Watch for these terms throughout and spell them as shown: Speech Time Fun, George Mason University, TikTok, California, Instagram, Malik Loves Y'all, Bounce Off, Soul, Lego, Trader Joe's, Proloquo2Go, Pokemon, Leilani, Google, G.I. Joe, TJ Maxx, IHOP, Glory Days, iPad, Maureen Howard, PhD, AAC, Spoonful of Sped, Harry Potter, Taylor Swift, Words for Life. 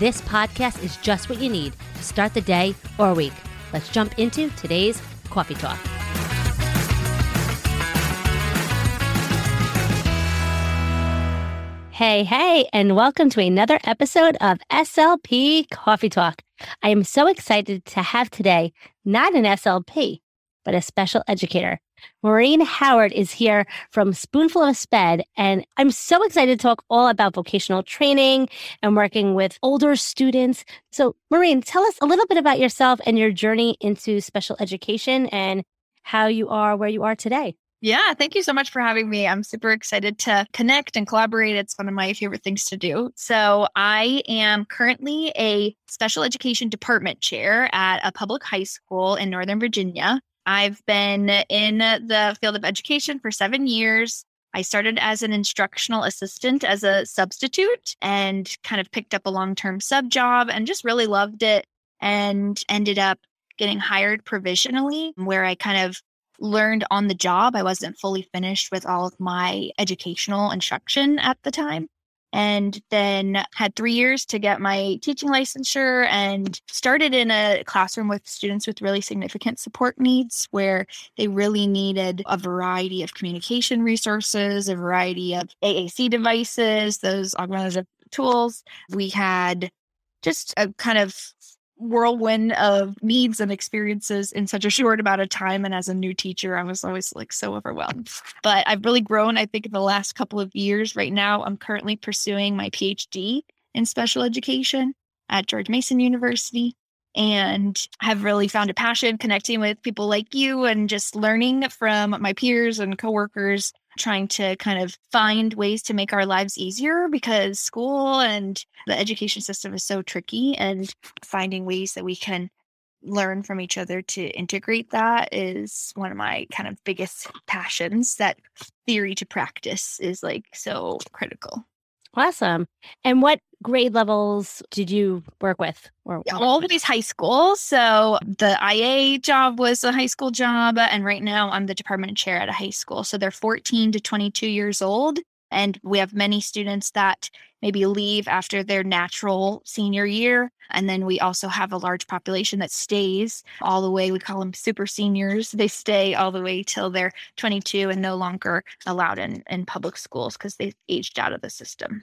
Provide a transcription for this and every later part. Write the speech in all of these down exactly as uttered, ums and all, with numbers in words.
this podcast is just what you need to start the day or week. Let's jump into today's Coffee Talk. Hey, hey, and welcome to another episode of S L P Coffee Talk. I am so excited to have today not an S L P, but a special educator. Maureen Howard is here from Spoonful of Sped, and I'm so excited to talk all about vocational training and working with older students. So, Maureen, tell us a little bit about yourself and your journey into special education and how you are where you are today. Yeah, thank you so much for having me. I'm super excited to connect and collaborate. It's one of my favorite things to do. So I am currently a special education department chair at a public high school in Northern Virginia. I've been in the field of education for seven years. I started as an instructional assistant as a substitute and kind of picked up a long-term sub job and just really loved it and ended up getting hired provisionally where I kind of learned on the job. I wasn't fully finished with all of my educational instruction at the time. And then had three years to get my teaching licensure and started in a classroom with students with really significant support needs where they really needed a variety of communication resources, a variety of A A C devices, those augmentative tools. We had just a kind of whirlwind of needs and experiences in such a short amount of time. And as a new teacher, I was always like so overwhelmed. But I've really grown, I think, in the last couple of years. Right now, I'm currently pursuing my P H D in special education at George Mason University and have really found a passion connecting with people like you and just learning from my peers and coworkers, trying to kind of find ways to make our lives easier because school and the education system is so tricky, and finding ways that we can learn from each other to integrate that is one of my kind of biggest passions. That theory to practice is like so critical. Awesome. And what grade levels did you work with? Or always high school. So the I A job was a high school job. And right now I'm the department chair at a high school. So they're fourteen to twenty-two years old. And we have many students that maybe leave after their natural senior year. And then we also have a large population that stays all the way. We call them super seniors. They stay all the way till they're twenty-two and no longer allowed in, in public schools because they've aged out of the system.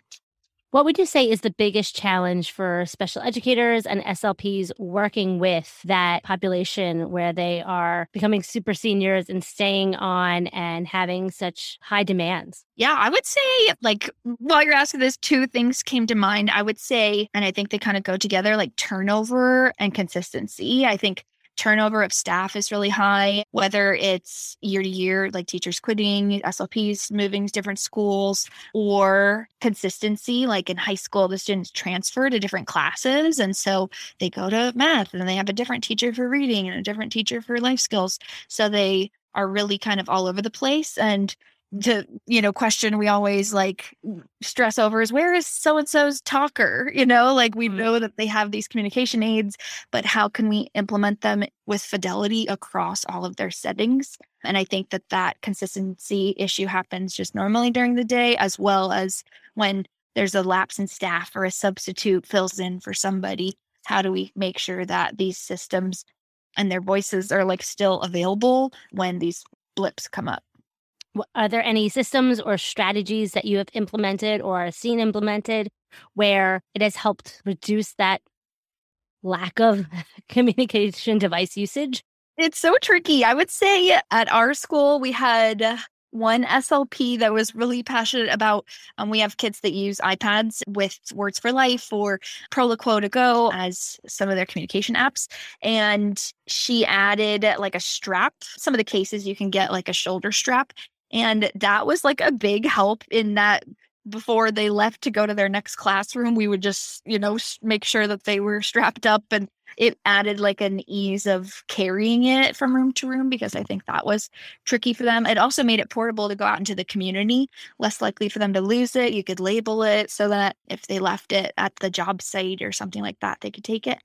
What would you say is the biggest challenge for special educators and S L Ps working with that population where they are becoming super seniors and staying on and having such high demands? Yeah, I would say, like, while you're asking this, two things came to mind. I would say, and I think they kind of go together, like turnover and consistency. I think turnover of staff is really high, whether it's year to year, like teachers quitting, S L Ps moving to different schools, or consistency. Like in high school, the students transfer to different classes. And so they go to math and they have a different teacher for reading and a different teacher for life skills. So they are really kind of all over the place. And the, you know, question we always like stress over is, where is so-and-so's talker? You know, like we know that they have these communication aids, but how can we implement them with fidelity across all of their settings? And I think that that consistency issue happens just normally during the day, as well as when there's a lapse in staff or a substitute fills in for somebody. How do we make sure that these systems and their voices are like still available when these blips come up? Are there any systems or strategies that you have implemented or are seen implemented where it has helped reduce that lack of communication device usage? It's so tricky. I would say at our school, we had one S L P that was really passionate about, um, we have kids that use iPads with Words for Life or Proloquo to Go as some of their communication apps. And she added like a strap. Some of the cases you can get like a shoulder strap. And that was like a big help in that before they left to go to their next classroom, we would just, you know, make sure that they were strapped up, and it added like an ease of carrying it from room to room, because I think that was tricky for them. It also made it portable to go out into the community, less likely for them to lose it. You could label it so that if they left it at the job site or something like that, they could take it.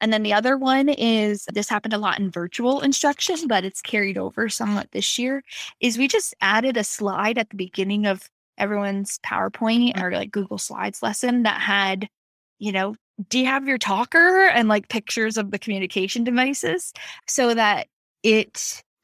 And then the other one is, this happened a lot in virtual instruction, but it's carried over somewhat this year, is we just added a slide at the beginning of everyone's PowerPoint or like Google Slides lesson that had, you know, do you have your talker, and like pictures of the communication devices, so that it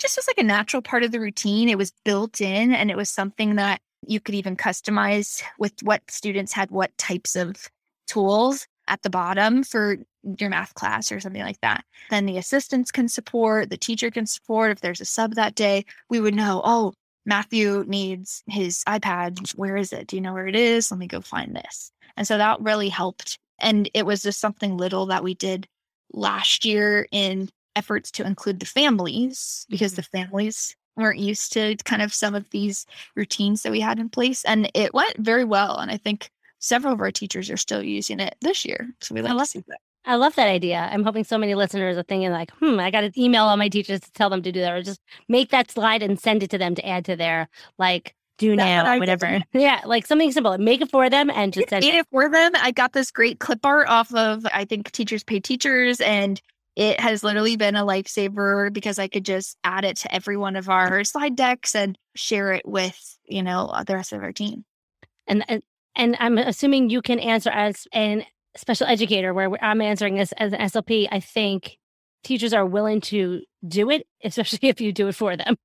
just was like a natural part of the routine. It was built in, and it was something that you could even customize with what students had, what types of tools at the bottom for your math class or something like that. Then the assistants can support, the teacher can support. If there's a sub that day, we would know, oh, Matthew needs his iPad. Where is it? Do you know where it is? Let me go find this. And so that really helped. And it was just something little that we did last year in efforts to include the families, because the families weren't used to kind of some of these routines that we had in place. And it went very well. And I think several of our teachers are still using it this year. So we like to see that. I love that idea. I'm hoping so many listeners are thinking like, hmm, I got to email all my teachers to tell them to do that, or just make that slide and send it to them to add to their like do now, what whatever. Yeah, like something simple. Make it for them and just send it. Made it for them. I got this great clip art off of, I think, Teachers Pay Teachers, and it has literally been a lifesaver because I could just add it to every one of our slide decks and share it with, you know, the rest of our team. And and, and I'm assuming you can answer as an special educator, where I'm answering this as an S L P, I think teachers are willing to do it, especially if you do it for them.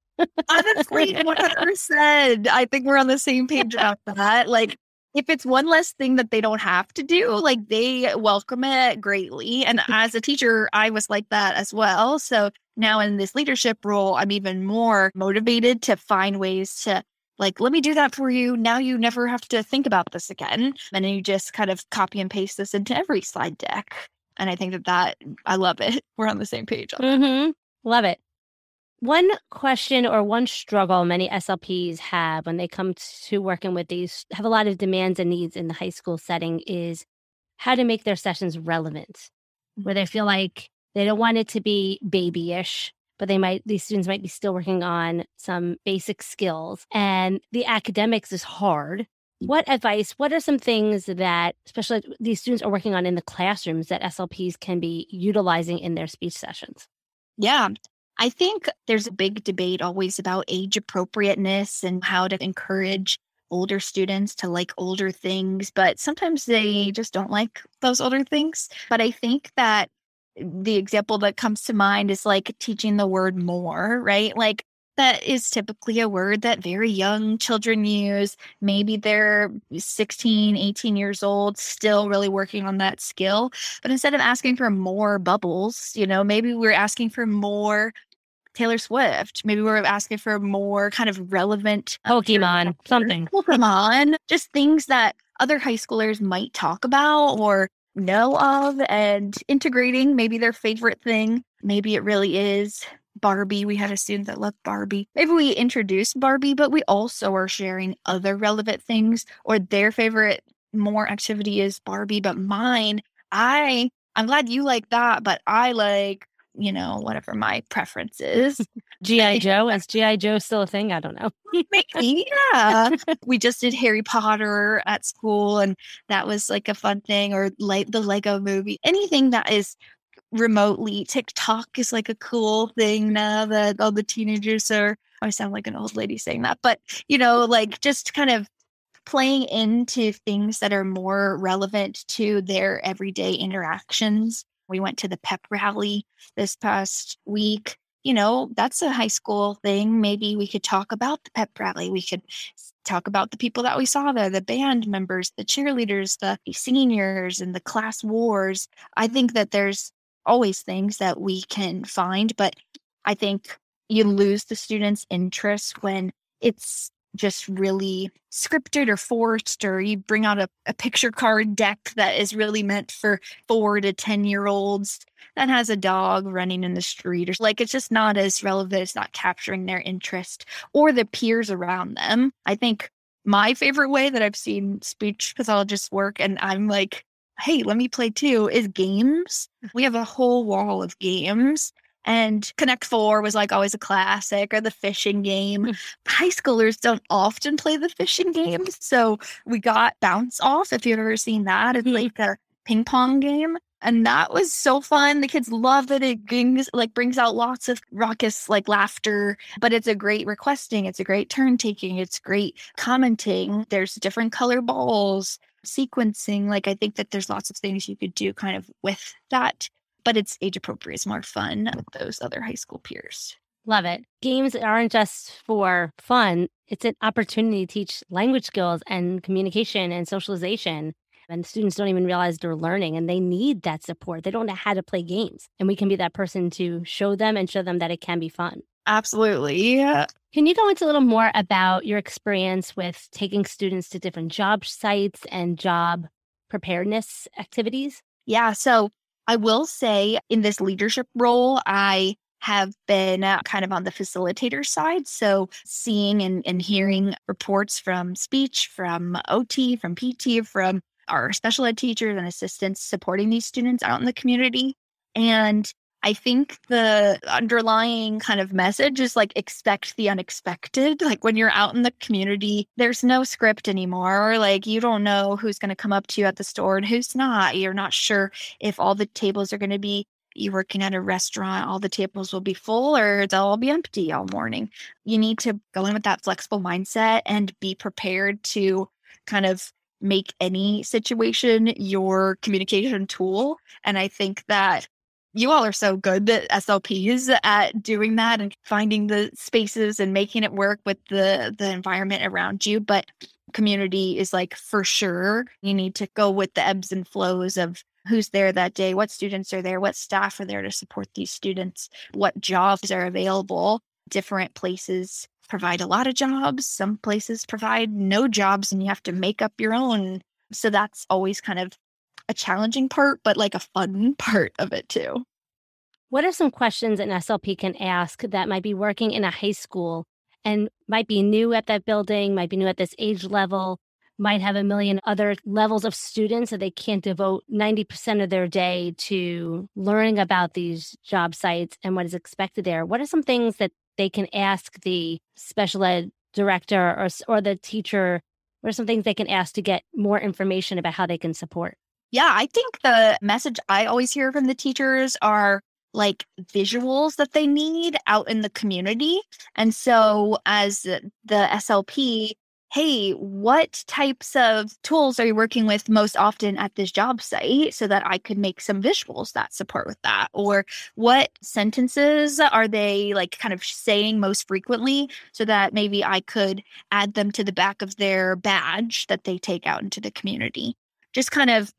Honestly, one hundred percent. I think we're on the same page about that. Like, if it's one less thing that they don't have to do, like, they welcome it greatly. And as a teacher, I was like that as well. So now in this leadership role, I'm even more motivated to find ways to like, let me do that for you. Now you never have to think about this again. And you just kind of copy and paste this into every slide deck. And I think that that, I love it. We're on the same page. Mm-hmm. Love it. One question or one struggle many S L Ps have when they come to working with these, have a lot of demands and needs in the high school setting, is how to make their sessions relevant, where they feel like they don't want it to be babyish, but they might, these students might be still working on some basic skills, and the academics is hard. What advice, what are some things that especially these students are working on in the classrooms that S L Ps can be utilizing in their speech sessions? Yeah, I think there's a big debate always about age appropriateness and how to encourage older students to like older things, but sometimes they just don't like those older things. But I think that the example that comes to mind is like teaching the word more, right? Like that is typically a word that very young children use. Maybe they're sixteen, eighteen years old, still really working on that skill. But instead of asking for more bubbles, you know, maybe we're asking for more Taylor Swift. Maybe we're asking for more kind of relevant Pokemon, something. Pokemon, just things that other high schoolers might talk about, or know of and integrating maybe their favorite thing. Maybe it really is Barbie. We had a student that loved Barbie. Maybe we introduced Barbie, but we also are sharing other relevant things, or their favorite more activity is Barbie, but mine, I, I'm glad you like that, but I like, you know, whatever my preference is. G I. Joe? Is G I. Joe still a thing? I don't know. Maybe, yeah. We just did Harry Potter at school, and that was like a fun thing, or like the Lego movie. Anything that is remotely, TikTok is like a cool thing now that all the teenagers are, I sound like an old lady saying that, but, you know, like just kind of playing into things that are more relevant to their everyday interactions. We went to the pep rally this past week. You know, that's a high school thing. Maybe we could talk about the pep rally. We could talk about the people that we saw there, the band members, the cheerleaders, the seniors, and the class wars. I think that there's always things that we can find, but I think you lose the students' interest when it's just really scripted or forced, or you bring out a, a picture card deck that is really meant for four to ten year olds that has a dog running in the street, or like, it's just not as relevant. It's not capturing their interest or the peers around them. I think my favorite way that I've seen speech pathologists work, and I'm like, hey, let me play too, is games. We have a whole wall of games. And Connect Four was like always a classic, or the fishing game. High schoolers don't often play the fishing game. So we got Bounce Off, if you've ever seen that. It's like a ping pong game. And that was so fun. The kids love it. It brings, like, brings out lots of raucous like laughter, but it's a great requesting. It's a great turn taking. It's great commenting. There's different color balls, sequencing. Like, I think that there's lots of things you could do kind of with that. But it's age appropriate. It's more fun with those other high school peers. Love it. Games aren't just for fun. It's an opportunity to teach language skills and communication and socialization. And students don't even realize they're learning, and they need that support. They don't know how to play games. And we can be that person to show them and show them that it can be fun. Absolutely. Yeah. Can you go into a little more about your experience with taking students to different job sites and job preparedness activities? Yeah. So I will say in this leadership role, I have been kind of on the facilitator side. So seeing and, and hearing reports from speech, from O T, from P T, from our special ed teachers and assistants supporting these students out in the community. And I think the underlying kind of message is like, expect the unexpected. Like, when you're out in the community, there's no script anymore. Like, you don't know who's going to come up to you at the store and who's not. You're not sure if all the tables are going to be, you're working at a restaurant, all the tables will be full or they'll all be empty all morning. You need to go in with that flexible mindset and be prepared to kind of make any situation your communication tool. And I think that you all are so good, the S L Ps, at doing that and finding the spaces and making it work with the, the environment around you. But community is like, for sure, you need to go with the ebbs and flows of who's there that day, what students are there, what staff are there to support these students, what jobs are available. Different places provide a lot of jobs. Some places provide no jobs, and you have to make up your own. So that's always kind of a challenging part, but like a fun part of it too. What are some questions an S L P can ask that might be working in a high school and might be new at that building, might be new at this age level, might have a million other levels of students that they can't devote ninety percent of their day to learning about these job sites and what is expected there? What are some things that they can ask the special ed director or, or the teacher? What are some things they can ask to get more information about how they can support? Yeah, I think the message I always hear from the teachers are like visuals that they need out in the community. And so as the S L P, hey, what types of tools are you working with most often at this job site, so that I could make some visuals that support with that? Or what sentences are they like kind of saying most frequently, so that maybe I could add them to the back of their badge that they take out into the community? Just kind of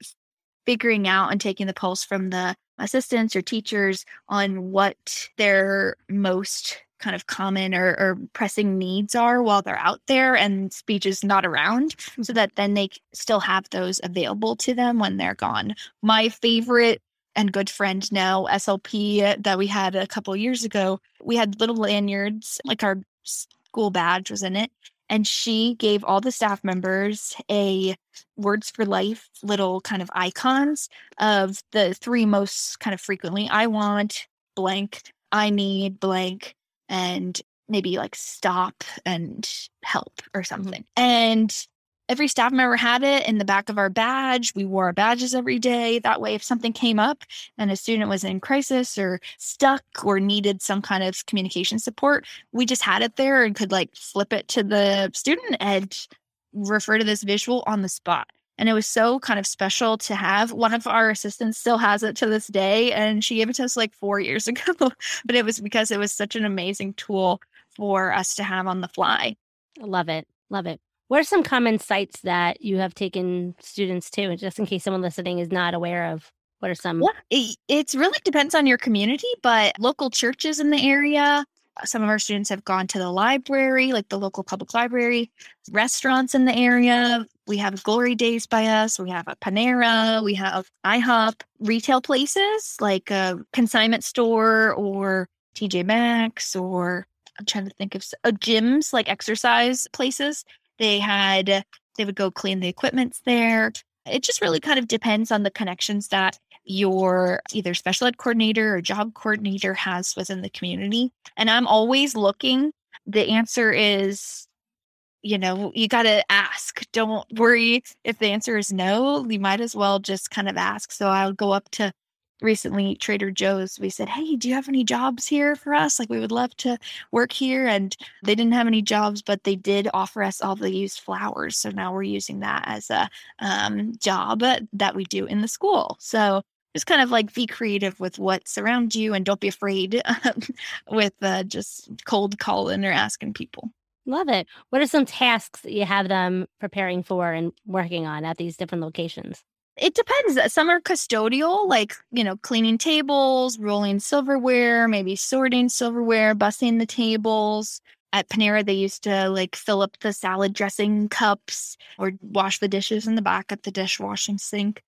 figuring out and taking the pulse from the assistants or teachers on what their most kind of common or, or pressing needs are while they're out there and speech is not around, so that then they still have those available to them when they're gone. My favorite and good friend now, S L P, that we had a couple years ago, we had little lanyards, like our school badge was in it. And she gave all the staff members a Words for Life little kind of icons of the three most kind of frequently. I want blank, I need blank, and maybe like stop and help or something. Mm-hmm. And every staff member had it in the back of our badge. We wore our badges every day. That way, if something came up and a student was in crisis or stuck or needed some kind of communication support, we just had it there and could like flip it to the student and refer to this visual on the spot. And it was so kind of special to have. One of our assistants still has it to this day, and she gave it to us like four years ago. But it was because it was such an amazing tool for us to have on the fly. I love it. Love it. What are some common sites that you have taken students to, just in case someone listening is not aware of? What are some? Yeah, it really depends on your community, but local churches in the area. Some of our students have gone to the library, like the local public library, restaurants in the area. We have Glory Days by us. We have a Panera. We have I HOP, retail places like a consignment store or T J Maxx, or I'm trying to think of uh, gyms, like exercise places. They had, they would go clean the equipments there. It just really kind of depends on the connections that your either special ed coordinator or job coordinator has within the community. And I'm always looking. The answer is, you know, you got to ask. Don't worry if the answer is no, you might as well just kind of ask. So I'll go up to recently Trader Joe's. We said, hey, do you have any jobs here for us? Like, we would love to work here. And they didn't have any jobs, but they did offer us all the used flowers. So now we're using that as a um, job that we do in the school. So just kind of like be creative with what's around you, and don't be afraid um, with uh, just cold calling or asking people. Love it. What are some tasks that you have them preparing for and working on at these different locations? It depends. Some are custodial, like, you know, cleaning tables, rolling silverware, maybe sorting silverware, bussing the tables. At Panera, they used to like fill up the salad dressing cups or wash the dishes in the back at the dishwashing sink.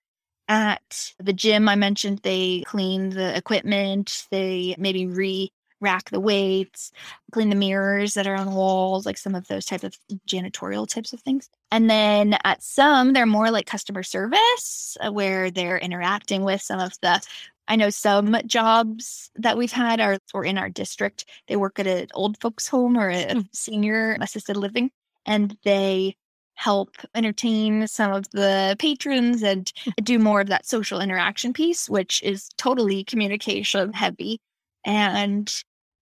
At the gym, I mentioned they clean the equipment. They maybe re-rack the weights, clean the mirrors that are on the walls, like some of those type of janitorial types of things. And then at some, they're more like customer service, where they're interacting with some of the, I know some jobs that we've had are or in our district. They work at an old folks home or a senior assisted living, and they help entertain some of the patrons and do more of that social interaction piece, which is totally communication heavy. And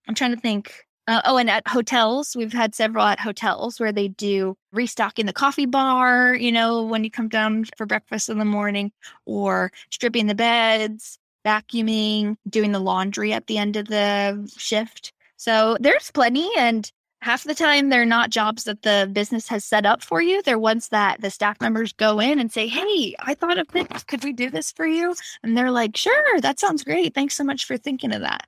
I'm trying to think. Uh, oh, and at hotels, we've had several at hotels where they do restocking the coffee bar, you know, when you come down for breakfast in the morning, or stripping the beds, vacuuming, doing the laundry at the end of the shift. So there's plenty. And half the time, they're not jobs that the business has set up for you. They're ones that the staff members go in and say, hey, I thought of this. Could we do this for you? And they're like, sure, that sounds great. Thanks so much for thinking of that.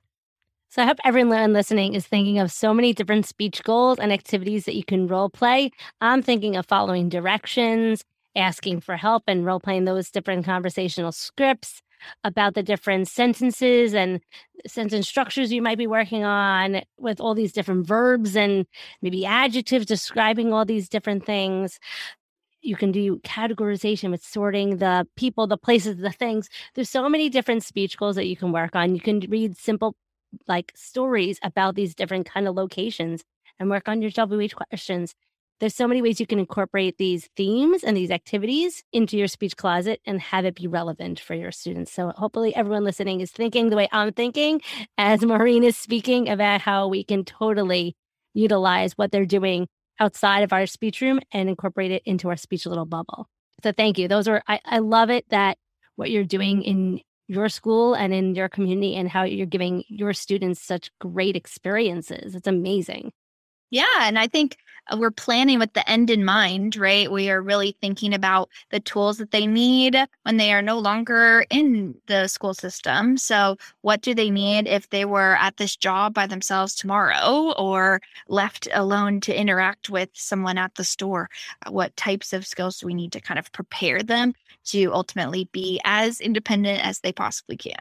So I hope everyone listening is thinking of so many different speech goals and activities that you can role play. I'm thinking of following directions, asking for help, and role playing those different conversational scripts about the different sentences and sentence structures you might be working on, with all these different verbs and maybe adjectives describing all these different things. You can do categorization with sorting the people, the places, the things. There's so many different speech goals that you can work on. You can read simple like stories about these different kind of locations and work on your W H questions. There's so many ways you can incorporate these themes and these activities into your speech closet and have it be relevant for your students. So hopefully everyone listening is thinking the way I'm thinking as Maureen is speaking about how we can totally utilize what they're doing outside of our speech room and incorporate it into our speech little bubble. So thank you. Those are, I, I love it that what you're doing in your school and in your community, and how you're giving your students such great experiences. It's amazing. Yeah. And I think we're planning with the end in mind, right? We are really thinking about the tools that they need when they are no longer in the school system. So what do they need if they were at this job by themselves tomorrow or left alone to interact with someone at the store? What types of skills do we need to kind of prepare them to ultimately be as independent as they possibly can?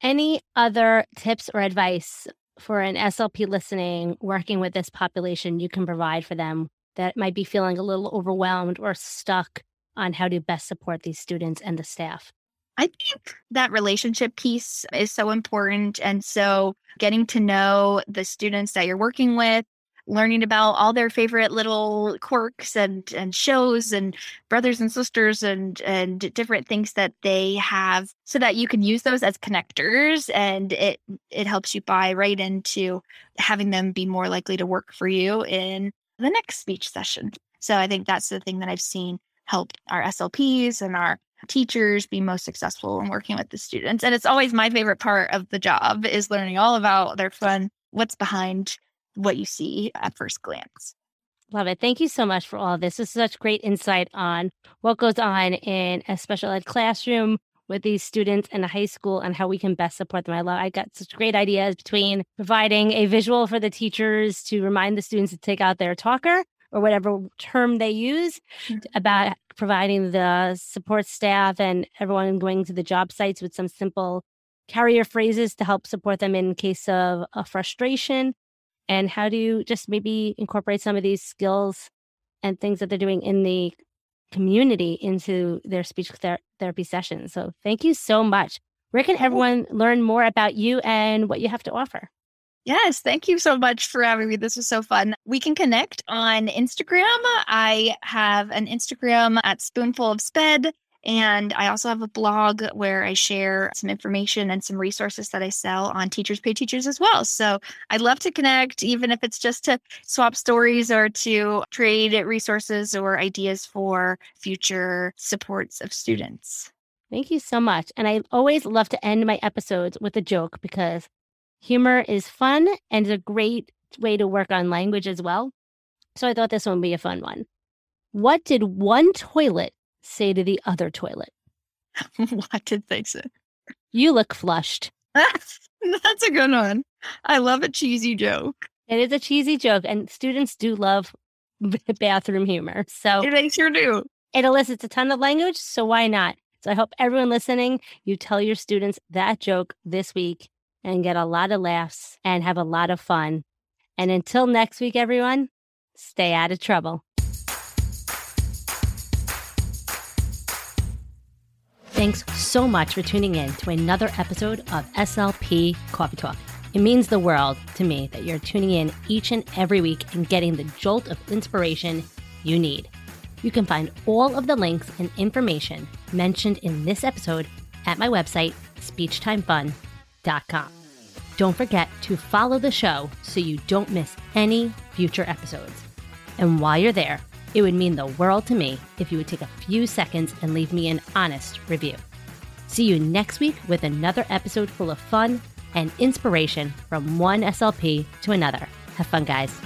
Any other tips or advice for an S L P listening, working with this population, you can provide for them that might be feeling a little overwhelmed or stuck on how to best support these students and the staff? I think that relationship piece is so important. And so getting to know the students that you're working with, learning about all their favorite little quirks and, and shows and brothers and sisters and, and different things that they have so that you can use those as connectors. And it, it helps you buy right into having them be more likely to work for you in the next speech session. So I think that's the thing that I've seen help our S L Ps and our teachers be most successful in working with the students. And it's always my favorite part of the job is learning all about their fun, what's behind what you see at first glance. Love it. Thank you so much for all this. This is such great insight on what goes on in a special ed classroom with these students in a high school and how we can best support them. I love, I got such great ideas between providing a visual for the teachers to remind the students to take out their talker or whatever term they use, mm-hmm. about providing the support staff and everyone going to the job sites with some simple carrier phrases to help support them in case of a frustration. And how do you just maybe incorporate some of these skills and things that they're doing in the community into their speech ther- therapy sessions? So thank you so much. Where can everyone learn more about you and what you have to offer? Yes, thank you so much for having me. This was so fun. We can connect on Instagram. I have an Instagram at Spoonful of Sped. And I also have a blog where I share some information and some resources that I sell on Teachers Pay Teachers as well. So I'd love to connect, even if it's just to swap stories or to trade resources or ideas for future supports of students. Thank you so much. And I always love to end my episodes with a joke because humor is fun and is a great way to work on language as well. So I thought this one would be a fun one. What did one toilet say to the other toilet? What did they say? You look flushed. That's a good one. I love a cheesy joke. It is a cheesy joke, and students do love bathroom humor. So they sure do. It elicits a ton of language, so why not? So I hope everyone listening, you tell your students that joke this week and get a lot of laughs and have a lot of fun. And until next week, everyone, stay out of trouble. Thanks so much for tuning in to another episode of S L P Coffee Talk. It means the world to me that you're tuning in each and every week and getting the jolt of inspiration you need. You can find all of the links and information mentioned in this episode at my website, speech time fun dot com. Don't forget to follow the show so you don't miss any future episodes. And while you're there, it would mean the world to me if you would take a few seconds and leave me an honest review. See you next week with another episode full of fun and inspiration from one S L P to another. Have fun, guys.